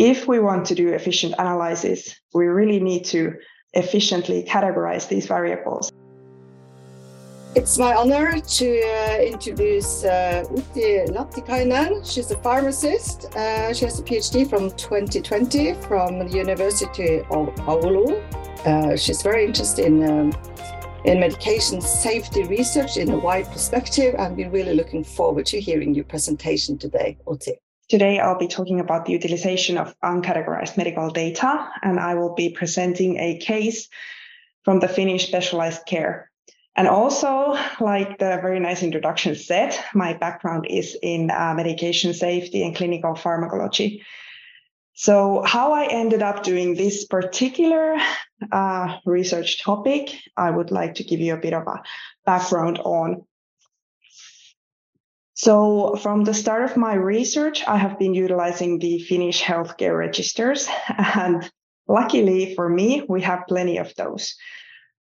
if we want to do efficient analysis, we really need to efficiently categorize these variables. It's my honor to introduce Ute Nattikainen. She's a pharmacist. She has a PhD from 2020 from the University of Oulu. She's very interested in medication safety research in a wide perspective, and we're really looking forward to hearing your presentation today, Ute. Today, I'll be talking about the utilization of uncategorized medical data, and I will be presenting a case from the Finnish Specialized Care. And also, like the very nice introduction said, my background is in medication safety and clinical pharmacology. So how I ended up doing this particular research topic, I would like to give you a bit of a background on. So from the start of my research, I have been utilizing the Finnish healthcare registers. And luckily for me, we have plenty of those.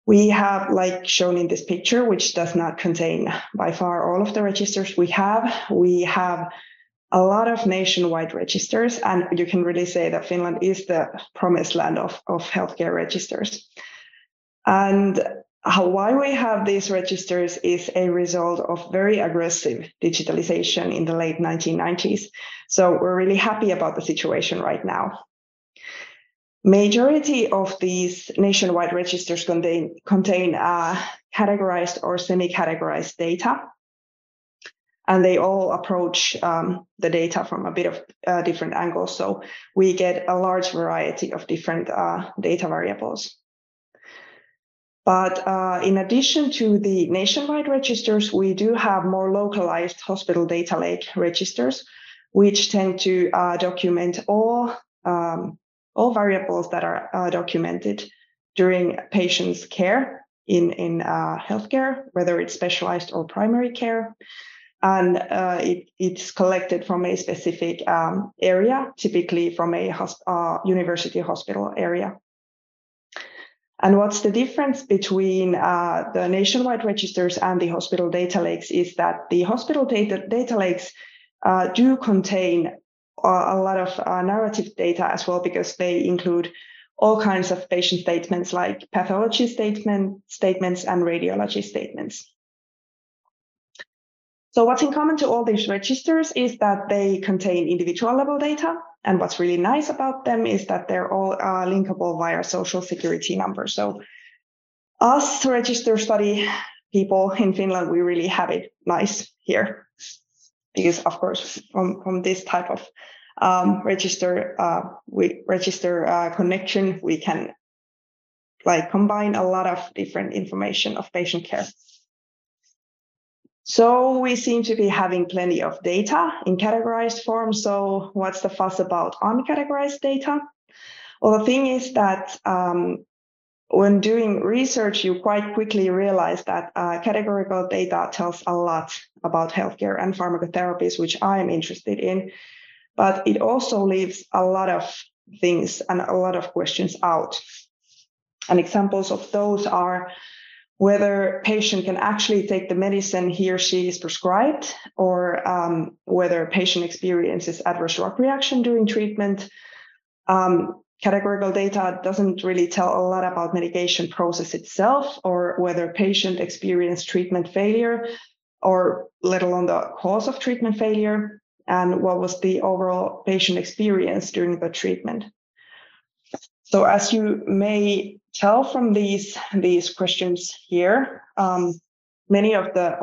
We have, like shown in this picture, which does not contain by far all of the registers we have. We have a lot of nationwide registers, and you can really say that Finland is the promised land of healthcare registers. And why we have these registers is a result of very aggressive digitalization in the late 1990s. So we're really happy about the situation right now. Majority of these nationwide registers contain categorized or semi-categorized data, and they all approach the data from a bit of different angles. So we get a large variety of different data variables. But in addition to the nationwide registers, we do have more localized hospital data lake registers, which tend to document all variables that are documented during patients' care in healthcare, whether it's specialized or primary care. And it's collected from a specific area, typically from a university hospital area. And what's the difference between the nationwide registers and the hospital data lakes is that the hospital data lakes do contain a lot of narrative data as well, because they include all kinds of patient statements like pathology statements and radiology statements. So what's in common to all these registers is that they contain individual level data. And what's really nice about them is that they're all linkable via social security number. So us register study people in Finland, we really have it nice here. Because, of course, from this type of register connection, we can combine a lot of different information of patient care. So we seem to be having plenty of data in categorized form. So what's the fuss about uncategorized data? Well, the thing is that when doing research, you quite quickly realize that categorical data tells a lot about healthcare and pharmacotherapies, which I'm interested in, but it also leaves a lot of things and a lot of questions out. And examples of those are whether patient can actually take the medicine he or she is prescribed, or whether patient experiences adverse drug reaction during treatment. Categorical data doesn't really tell a lot about medication process itself, or whether patient experienced treatment failure, or let alone the cause of treatment failure, and what was the overall patient experience during the treatment. So as you may tell from these questions here, many of the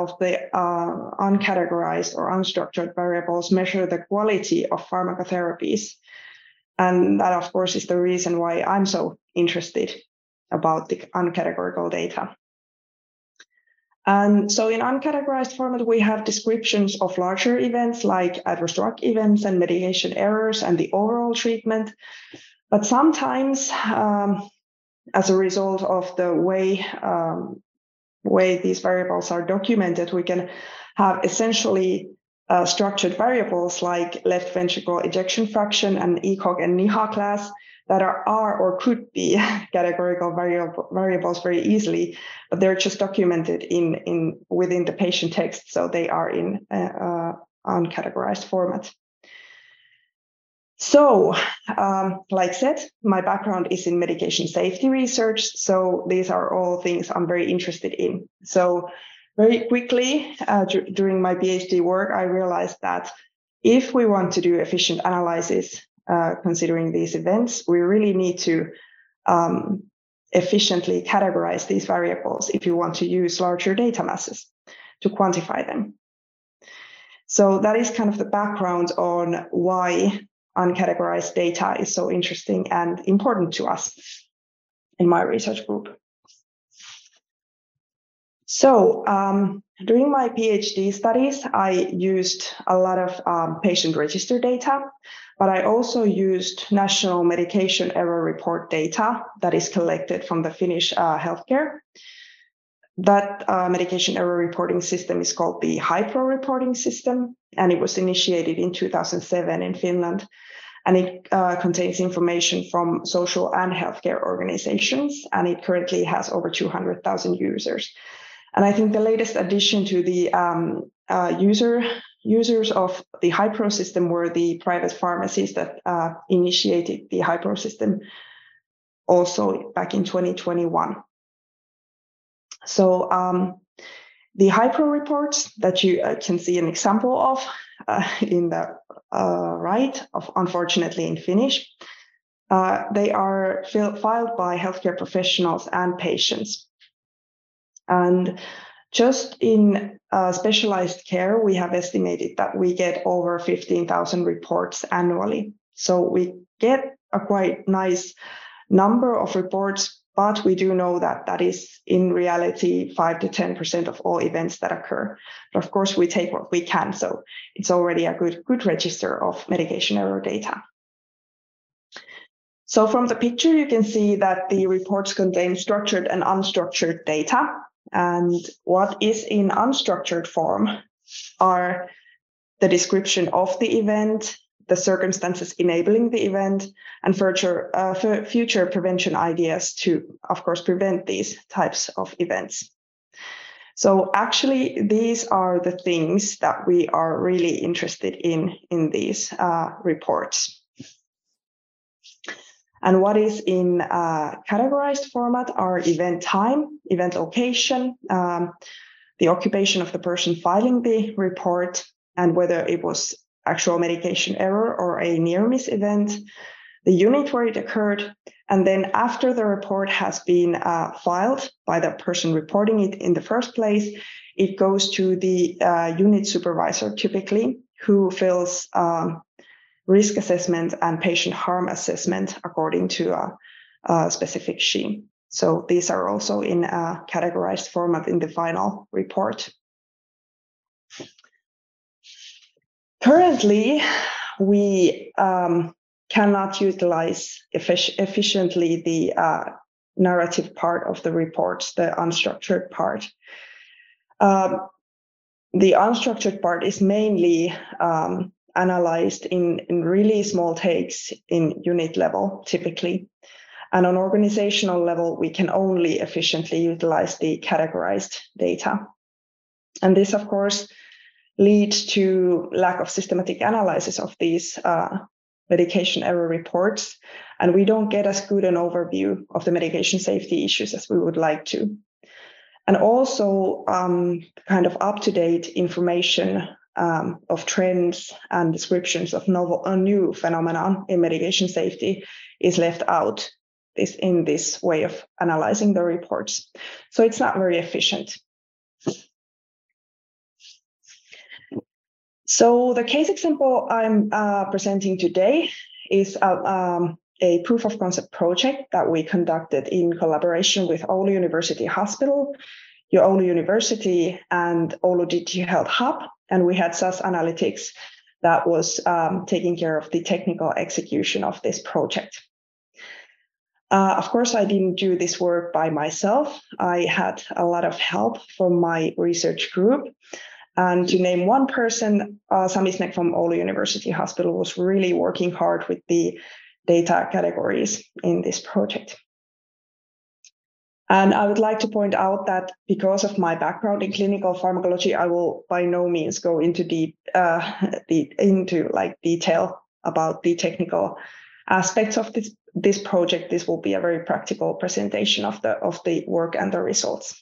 uncategorized or unstructured variables measure the quality of pharmacotherapies. And that, of course, is the reason why I'm so interested about the uncategorical data. And so in uncategorized format, we have descriptions of larger events like adverse drug events and medication errors and the overall treatment. But sometimes, as a result of the way these variables are documented, we can have essentially structured variables like left ventricle ejection fraction and ECOG and NYHA class that are or could be categorical variables very easily, but they're just documented within the patient text, so they are in uncategorized format. So, like said, my background is in medication safety research. So these are all things I'm very interested in. So very quickly during my PhD work, I realized that if we want to do efficient analysis, considering these events, we really need to efficiently categorize these variables if you want to use larger data masses to quantify them. So that is kind of the background on why uncategorized data is so interesting and important to us in my research group. So during my PhD studies, I used a lot of patient register data, but I also used national medication error report data that is collected from the Finnish healthcare. That medication error reporting system is called the HaiPro reporting system, and it was initiated in 2007 in Finland, and it contains information from social and healthcare organizations, and it currently has over 200,000 users. And I think the latest addition to the users of the HaiPro system were the private pharmacies that initiated the HaiPro system also back in 2021. So the HaiPro reports that you can see an example of in the right, of, unfortunately in Finnish, they are filed by healthcare professionals and patients. And just in specialized care, we have estimated that we get over 15,000 reports annually. So we get a quite nice number of reports, but we do know that that is in reality 5 to 10% of all events that occur. But of course, we take what we can. So it's already a good register of medication error data. So from the picture, you can see that the reports contain structured and unstructured data. And what is in unstructured form are the description of the event, the circumstances enabling the event, and future prevention ideas to, of course, prevent these types of events. So actually, these are the things that we are really interested in these reports. And what is in categorized format are event time, event location, the occupation of the person filing the report, and whether it was actual medication error or a near-miss event, the unit where it occurred, and then after the report has been filed by the person reporting it in the first place, it goes to the unit supervisor, typically, who fills risk assessment and patient harm assessment according to a specific scheme. So these are also in a categorized format in the final report. Currently, we cannot utilize efficiently the narrative part of the reports, the unstructured part. The unstructured part is mainly analyzed in really small takes in unit level, typically. And on organizational level, we can only efficiently utilize the categorized data. And this, of course, leads to lack of systematic analysis of these medication error reports. And we don't get as good an overview of the medication safety issues as we would like to. And also kind of up-to-date information of trends and descriptions of novel or new phenomenon in medication safety is left out in this way of analyzing the reports. So it's not very efficient. So the case example I'm presenting today is a proof of concept project that we conducted in collaboration with Oulu University Hospital, Oulu University, and Oulu Digital Health Hub. And we had SAS Analytics that was taking care of the technical execution of this project. Of course, I didn't do this work by myself. I had a lot of help from my research group. And to name one person, Sam Isnek from Oulu University Hospital was really working hard with the data categories in this project. And I would like to point out that because of my background in clinical pharmacology, I will by no means go into detail about the technical aspects of this project, this will be a very practical presentation of the work and the results.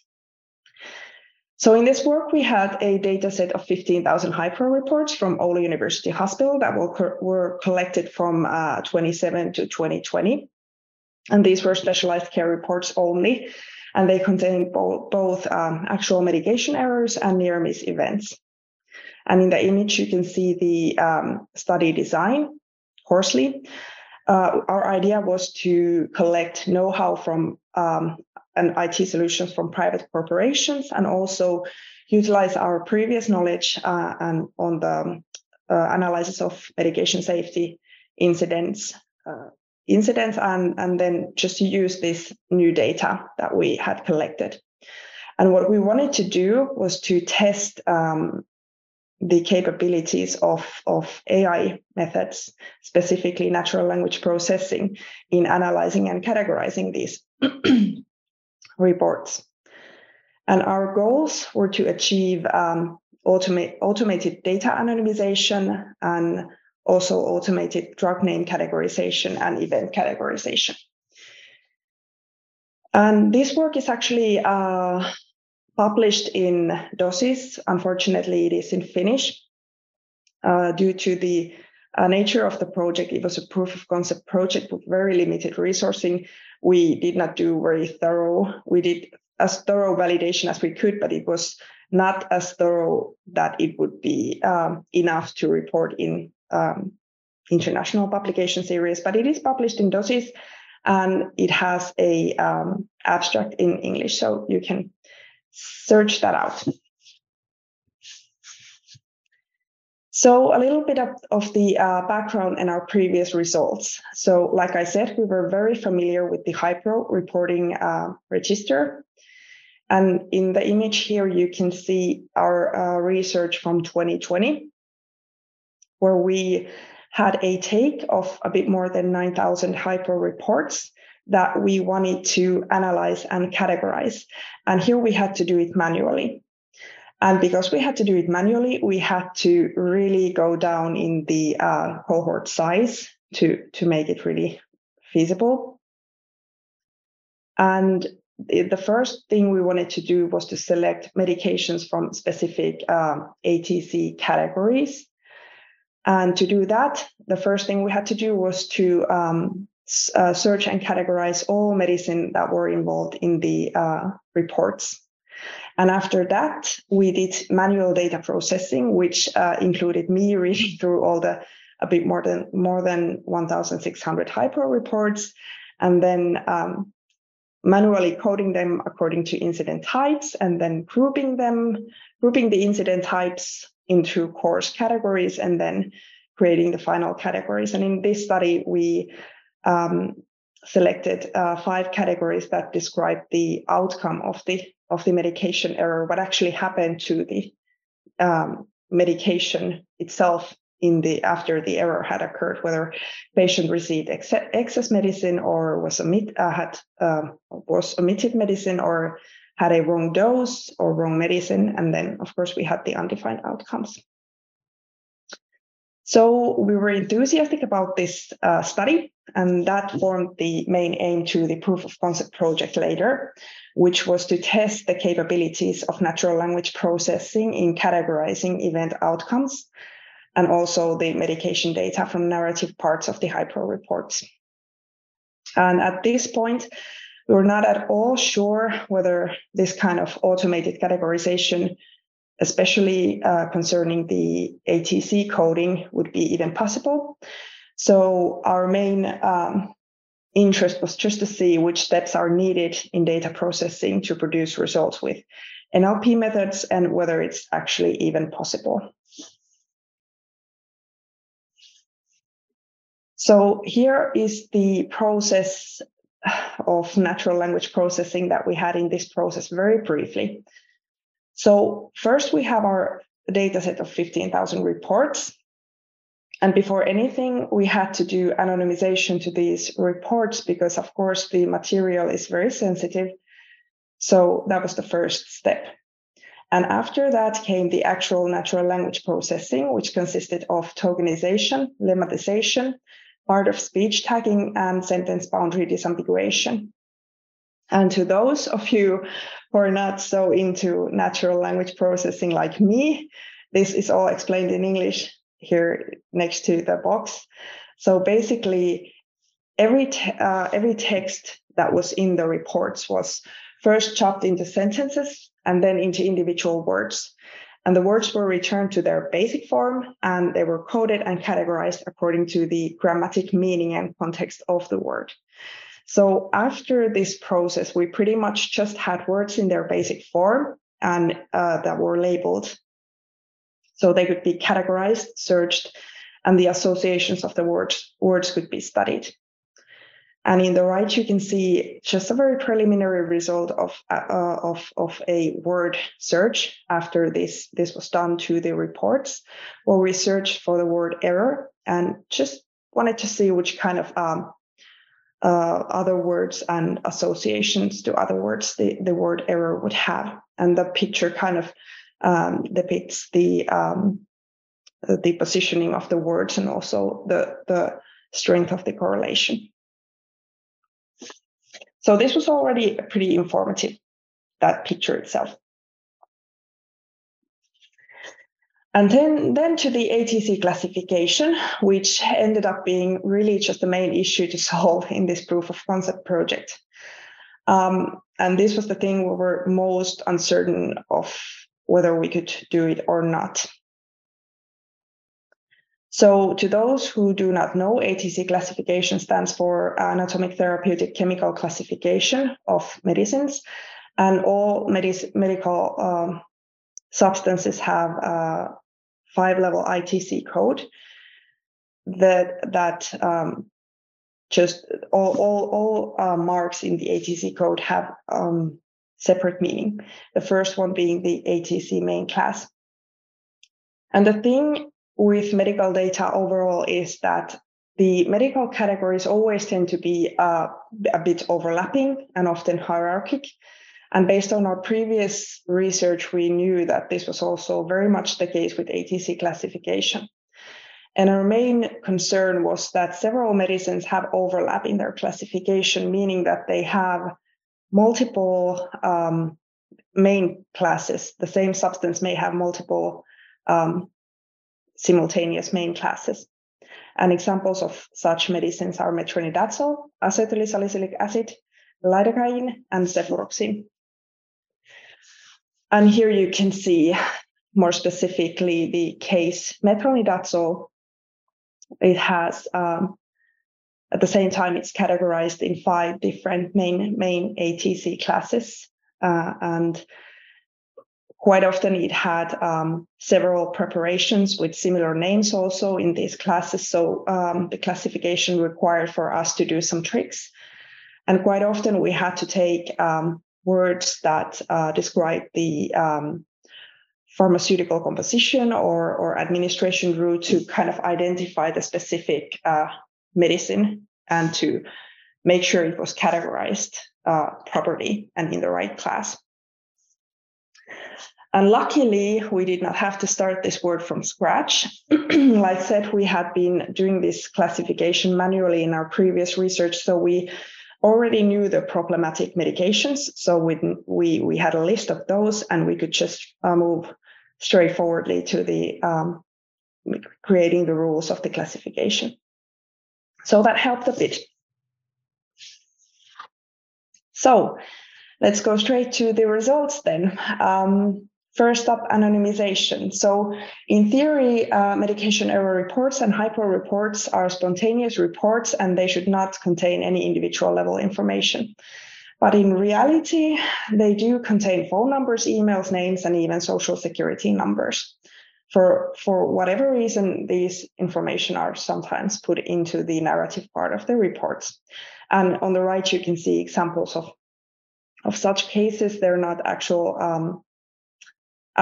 So in this work, we had a data set of 15,000 HaiPro reports from Oulu University Hospital that were collected from 27 to 2020. And these were specialized care reports only, and they contained both actual medication errors and near-miss events. And in the image, you can see the study design coarsely. Our idea was to collect know-how from and IT solutions from private corporations, and also utilize our previous knowledge and on the analysis of medication safety incidents, and then just use this new data that we had collected. And what we wanted to do was to test the capabilities of AI methods, specifically natural language processing, in analyzing and categorizing these reports. And our goals were to achieve automated data anonymization and also automated drug name categorization and event categorization. And this work is actually published in Dosis. Unfortunately, it is in Finnish. Due to the nature of the project, it was a proof of concept project with very limited resourcing. We did not do very thorough. We did as thorough validation as we could, but it was not as thorough that it would be enough to report in international publication series. But it is published in Dosis, and it has a abstract in English, so you can search that out. So a little bit of the background and our previous results. So like I said, we were very familiar with the HaiPro reporting register. And in the image here, you can see our research from 2020, where we had a take of a bit more than 9,000 HaiPro reports that we wanted to analyze and categorize. And here we had to do it manually. And because we had to do it manually, we had to really go down in the cohort size to make it really feasible. And the first thing we wanted to do was to select medications from specific ATC categories. And to do that, the first thing we had to do was to search and categorize all medicine that were involved in the reports. And after that, we did manual data processing, which included me reading through all the a bit more than 1,600 HaiPro reports, and then manually coding them according to incident types, and then grouping the incident types into coarse categories, and then creating the final categories. And in this study, we selected 5 categories that describe the outcome of the medication error, what actually happened to the medication itself after the error had occurred, whether patient received excess medicine or was omitted medicine or had a wrong dose or wrong medicine. And then, of course, we had the undefined outcomes. So we were enthusiastic about this study, and that formed the main aim to the proof of concept project later, which was to test the capabilities of natural language processing in categorizing event outcomes, and also the medication data from narrative parts of the HaiPro reports. And at this point, we were not at all sure whether this kind of automated categorization, especially concerning the ATC coding, would be even possible. So our main interest was just to see which steps are needed in data processing to produce results with NLP methods, and whether it's actually even possible. So here is the process of natural language processing that we had in this process very briefly. So first we have our data set of 15,000 reports. And before anything, we had to do anonymization to these reports because, of course, the material is very sensitive. So that was the first step. And after that came the actual natural language processing, which consisted of tokenization, lemmatization, part of speech tagging, and sentence boundary disambiguation. And to those of you who are not so into natural language processing like me, this is all explained in English here next to the box. So basically, every text that was in the reports was first chopped into sentences and then into individual words. And the words were returned to their basic form, and they were coded and categorized according to the grammatic meaning and context of the word. So after this process, we pretty much just had words in their basic form and that were labeled. So they could be categorized, searched, and the associations of the words could be studied. And in the right, you can see just a very preliminary result of a word search after this was done to the reports, where we searched for the word error and just wanted to see which kind of other words and associations to other words the word error would have. And the picture kind of depicts the positioning of the words and also the strength of the correlation. So this was already pretty informative, that picture itself. And then to the ATC classification, which ended up being really just the main issue to solve in this proof of concept project. And this was the thing we were most uncertain of whether we could do it or not. So to those who do not know, ATC classification stands for Anatomic Therapeutic Chemical Classification of Medicines, and all medical substances have a 5-level ITC code that all marks in the ATC code have separate meaning. The first one being the ATC main class. And the thing with medical data overall is that the medical categories always tend to be a bit overlapping and often hierarchic. And based on our previous research, we knew that this was also very much the case with ATC classification. And our main concern was that several medicines have overlap in their classification, meaning that they have multiple main classes. The same substance may have multiple simultaneous main classes. And examples of such medicines are metronidazole, acetylsalicylic acid, lidocaine, and cefuroxime. And here you can see more specifically the case metronidazole. It has, at the same time, it's categorized in 5 different main ATC classes, and quite often it had several preparations with similar names also in these classes. So the classification required for us to do some tricks. And quite often we had to take words that describe the pharmaceutical composition or administration route to kind of identify the specific medicine and to make sure it was categorized properly and in the right class. And luckily, we did not have to start this word from scratch. Like I said, we had been doing this classification manually in our previous research, so we already knew the problematic medications. So we had a list of those, and we could just move straightforwardly to the creating the rules of the classification. So that helped a bit. So let's go straight to the results then. First up, anonymization. So in theory, medication error reports and HaiPro reports are spontaneous reports, and they should not contain any individual level information. But in reality, they do contain phone numbers, emails, names, and even social security numbers. For whatever reason, these information are sometimes put into the narrative part of the reports. And on the right, you can see examples of such cases. They're not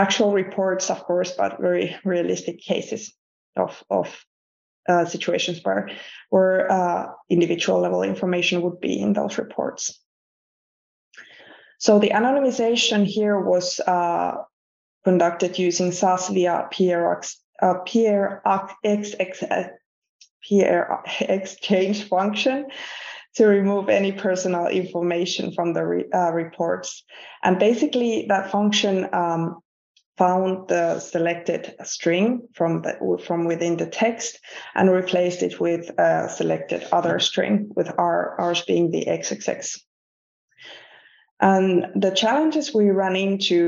actual reports, of course, but very realistic cases of situations where individual level information would be in those reports. So the anonymization here was conducted using SASLIA PRX exchange function to remove any personal information from the reports. And basically that function found the selected string from within the text and replaced it with a selected other string, with ours being the XXX. And the challenges we ran into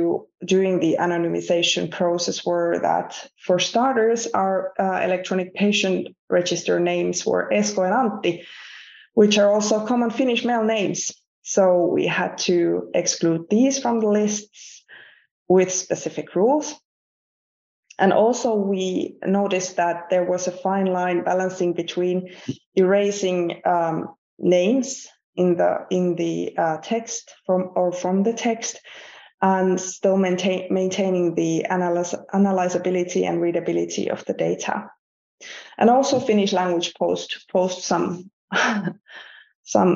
during the anonymization process were that, for starters, our electronic patient register names were Esko and Antti, which are also common Finnish male names. So we had to exclude these from the lists with specific rules. And also we noticed that there was a fine line balancing between erasing names in the text from the text, and still maintaining the analyzability and readability of the data. And also Finnish language posed some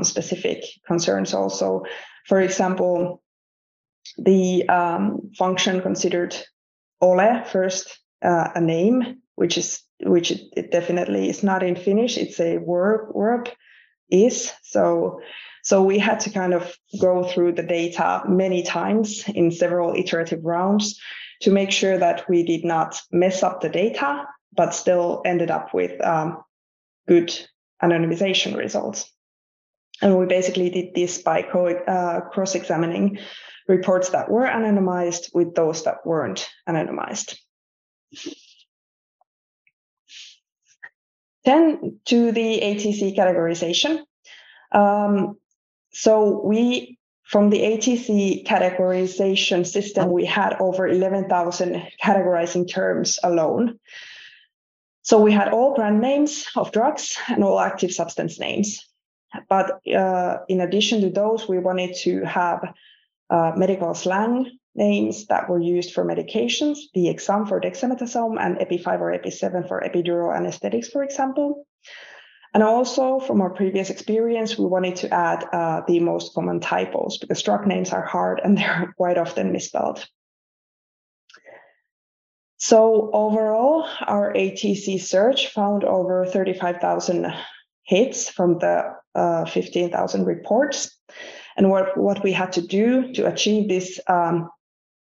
specific concerns also. For example, the function considered Ole first a name, which it definitely is not in Finnish. It's a verb. So we had to kind of go through the data many times in several iterative rounds to make sure that we did not mess up the data, but still ended up with good anonymization results. And we basically did this by cross-examining reports that were anonymized with those that weren't anonymized. Then to the ATC categorization. So we, from the ATC categorization system, we had over 11,000 categorizing terms alone. So we had all brand names of drugs and all active substance names. But in addition to those, we wanted to have medical slang names that were used for medications, dexam for dexamethasone and epi-5 or epi-7 for epidural anesthetics, for example. And also from our previous experience, we wanted to add the most common typos, because drug names are hard and they're quite often misspelled. So overall, our ATC search found over 35,000 hits from the 15,000 reports. And what we had to do to achieve this,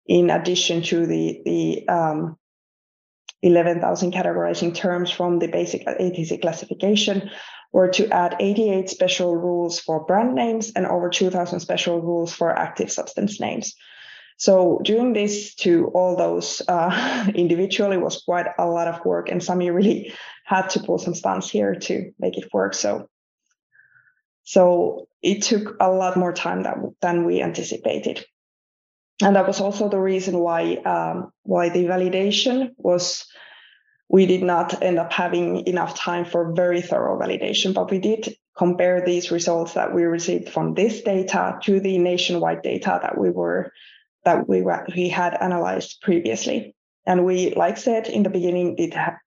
in addition to the 11,000 categorizing terms from the basic ATC classification, were to add 88 special rules for brand names and over 2,000 special rules for active substance names. So doing this to all those individually was quite a lot of work, and Sami really had to pull some stunts here to make it work. So it took a lot more time than we anticipated. And that was also the reason why the validation was, we did not end up having enough time for very thorough validation, but we did compare these results that we received from this data to the nationwide data that we had analyzed previously. And we, like said in the beginning,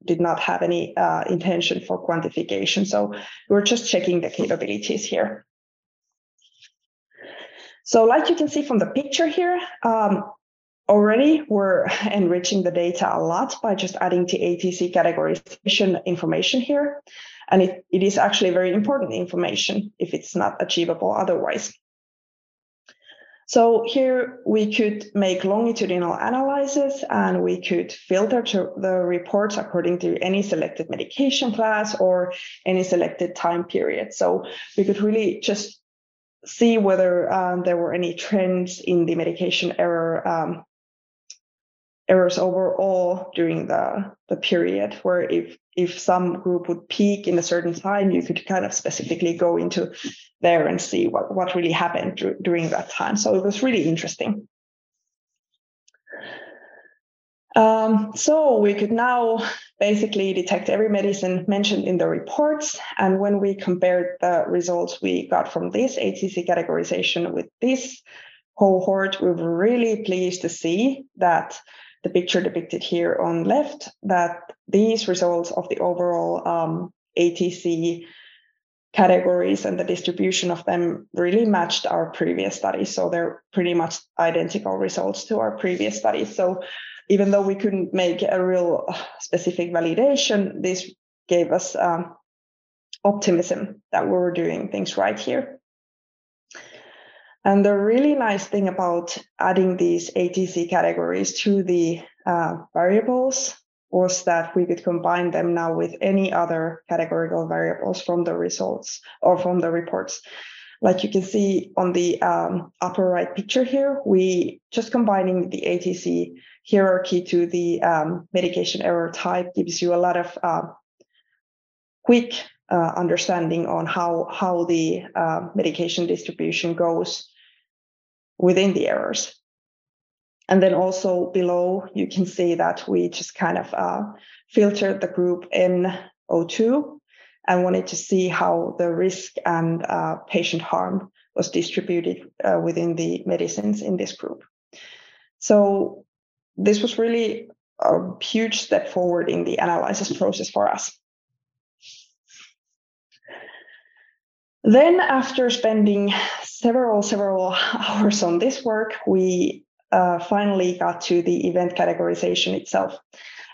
did not have any intention for quantification. So we're just checking the capabilities here. So like you can see from the picture here, already we're enriching the data a lot by just adding to ATC categorization information here. And it is actually very important information if it's not achievable otherwise. So here we could make longitudinal analysis, and we could filter the reports according to any selected medication class or any selected time period. So we could really just see whether there were any trends in the medication errors overall during the period, where if some group would peak in a certain time, you could kind of specifically go into there and see what really happened during that time. So it was really interesting. So we could now basically detect every medicine mentioned in the reports. And when we compared the results we got from this ATC categorization with this cohort, we were really pleased to see that the picture depicted here on left, that these results of the overall ATC categories and the distribution of them really matched our previous studies. So they're pretty much identical results to our previous studies. So even though we couldn't make a real specific validation, this gave us optimism that we were doing things right here. And the really nice thing about adding these ATC categories to the variables was that we could combine them now with any other categorical variables from the results or from the reports. Like you can see on the upper right picture here, we just combining the ATC hierarchy to the medication error type gives you a lot of quick understanding on how the medication distribution goes within the errors. And then also below, you can see that we just kind of filtered the group N02 and wanted to see how the risk and patient harm was distributed within the medicines in this group. So this was really a huge step forward in the analysis process for us. Then after spending several hours on this work, we finally got to the event categorization itself.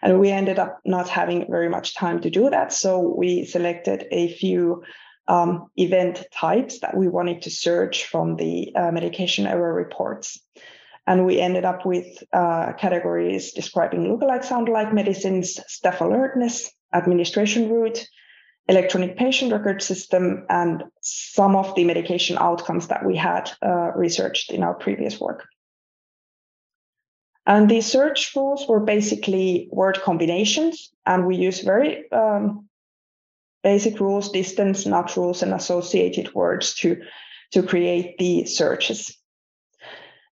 And we ended up not having very much time to do that. So we selected a few event types that we wanted to search from the medication error reports. And we ended up with categories describing lookalike, soundalike medicines, staff alertness, administration route, electronic patient record system, and some of the medication outcomes that we had researched in our previous work. And these search rules were basically word combinations, and we use very basic rules, distance, NUT rules, and associated words to create the searches.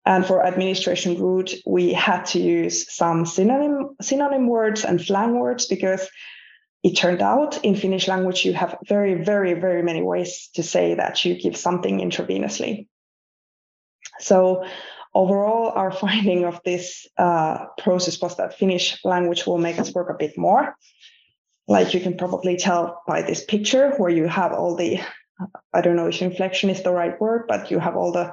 And for administration route, we had to use some synonym words and slang words, because it turned out in Finnish language, you have very, very, very many ways to say that you give something intravenously. So overall, our finding of this process was that Finnish language will make us work a bit more. Like you can probably tell by this picture where you have all the, I don't know if inflection is the right word, but you have all the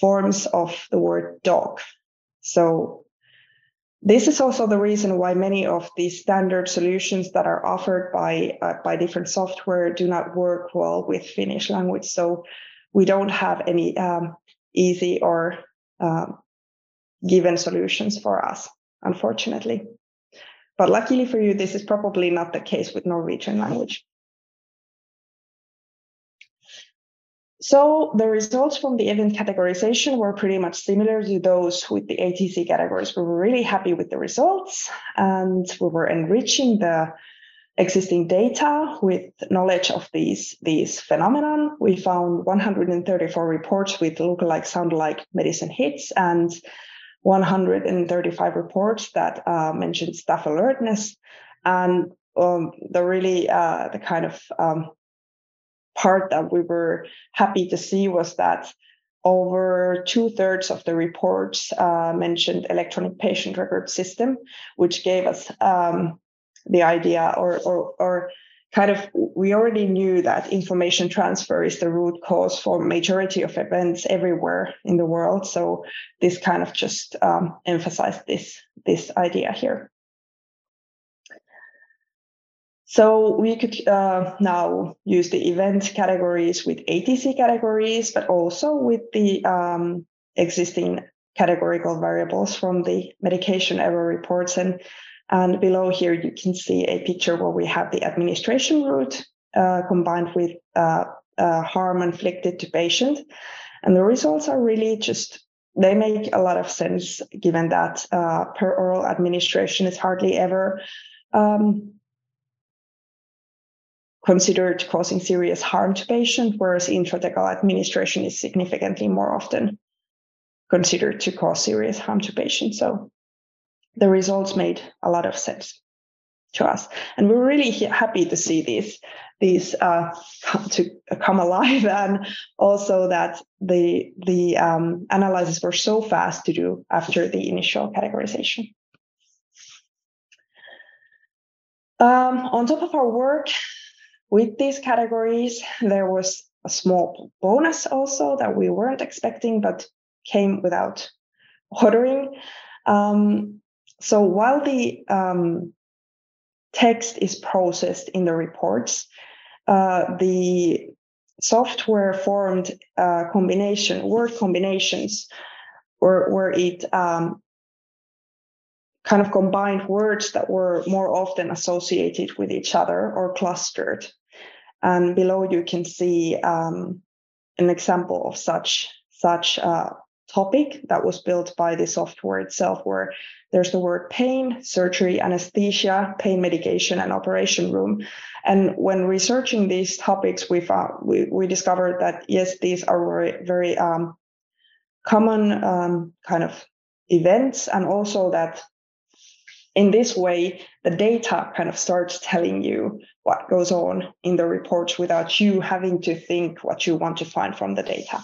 forms of the word dog. So this is also the reason why many of the standard solutions that are offered by different software do not work well with Finnish language. So we don't have any easy or given solutions for us, unfortunately. But luckily for you, this is probably not the case with Norwegian language. So the results from the event categorization were pretty much similar to those with the ATC categories. We were really happy with the results, and we were enriching the existing data with knowledge of these phenomenon. We found 134 reports with lookalike, soundalike medicine hits, and 135 reports that mentioned staff alertness. And the really the kind of part that we were happy to see was that over 2/3 of the reports mentioned electronic patient record system, which gave us the idea or kind of, we already knew that information transfer is the root cause for majority of events everywhere in the world. So this kind of just emphasized this idea here. So we could now use the event categories with ATC categories, but also with the existing categorical variables from the medication error reports. And below here, you can see a picture where we have the administration route combined with harm inflicted to patient. And the results are really just, they make a lot of sense given that per oral administration is hardly ever considered causing serious harm to patient, whereas intrathecal administration is significantly more often considered to cause serious harm to patient. So the results made a lot of sense to us. And we're really happy to see these come alive, and also that the analyses were so fast to do after the initial categorization. On top of our work, With these categories, there was a small bonus also that we weren't expecting, but came without ordering. So while the text is processed in the reports, the software formed word combinations, where it kind of combined words that were more often associated with each other or clustered. And below you can see an example of such topic that was built by the software itself, where there's the word pain, surgery, anesthesia, pain medication, and operation room. And when researching these topics, we discovered that, yes, these are very common kind of events, and also that in this way, the data kind of starts telling you what goes on in the reports without you having to think what you want to find from the data.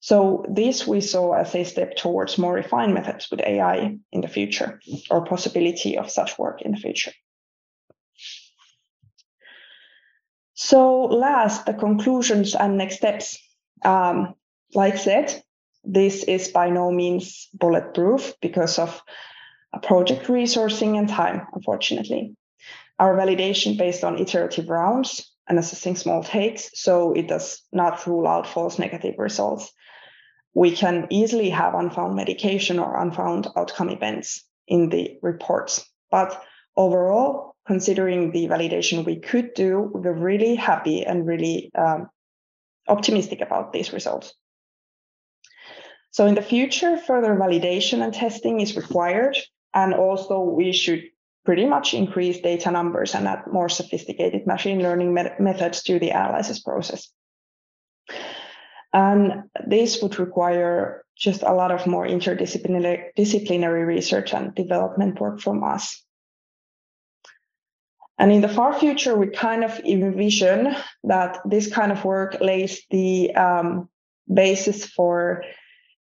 So this we saw as a step towards more refined methods with AI in the future, or possibility of such work in the future. So last, the conclusions and next steps. Like said, this is by no means bulletproof because of project resourcing and time, unfortunately. Our validation based on iterative rounds and assessing small takes, so it does not rule out false negative results. We can easily have unfound medication or unfound outcome events in the reports. But overall, considering the validation we could do, we're really happy and really optimistic about these results. So in the future, further validation and testing is required. And also we should pretty much increase data numbers and add more sophisticated machine learning methods to the analysis process. And this would require just a lot of more interdisciplinary research and development work from us. And in the far future, we kind of envision that this kind of work lays the basis for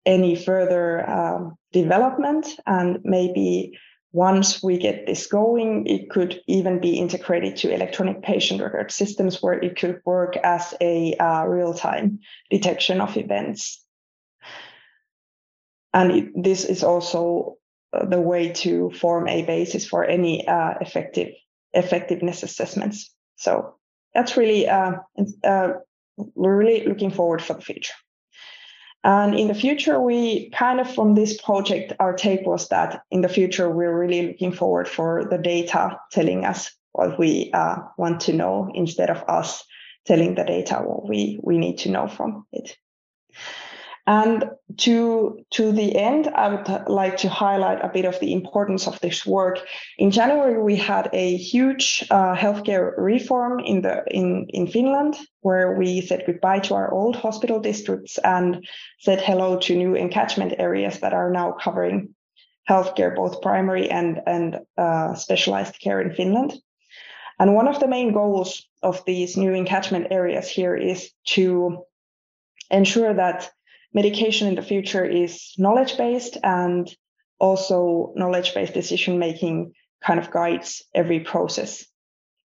any further development. And maybe once we get this going, it could even be integrated to electronic patient record systems where it could work as a real-time detection of events. And this is also the way to form a basis for any effectiveness assessments. So that's really, we're really looking forward for the future. And in the future, we kind of from this project, our take was that in the future, we're really looking forward for the data telling us what we want to know instead of us telling the data what we need to know from it. And to the end, I would like to highlight a bit of the importance of this work. In January, we had a huge healthcare reform in Finland, where we said goodbye to our old hospital districts and said hello to new catchment areas that are now covering healthcare, both primary and specialized care in Finland. And one of the main goals of these new catchment areas here is to ensure that medication in the future is knowledge-based, and also knowledge-based decision-making kind of guides every process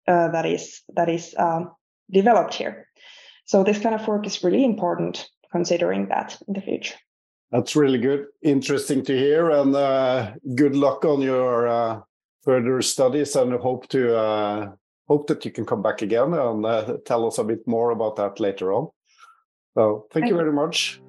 that is developed here. So this kind of work is really important considering that in the future. That's really good, interesting to hear, and good luck on your further studies, and hope that you can come back again and tell us a bit more about that later on. So thank you very much.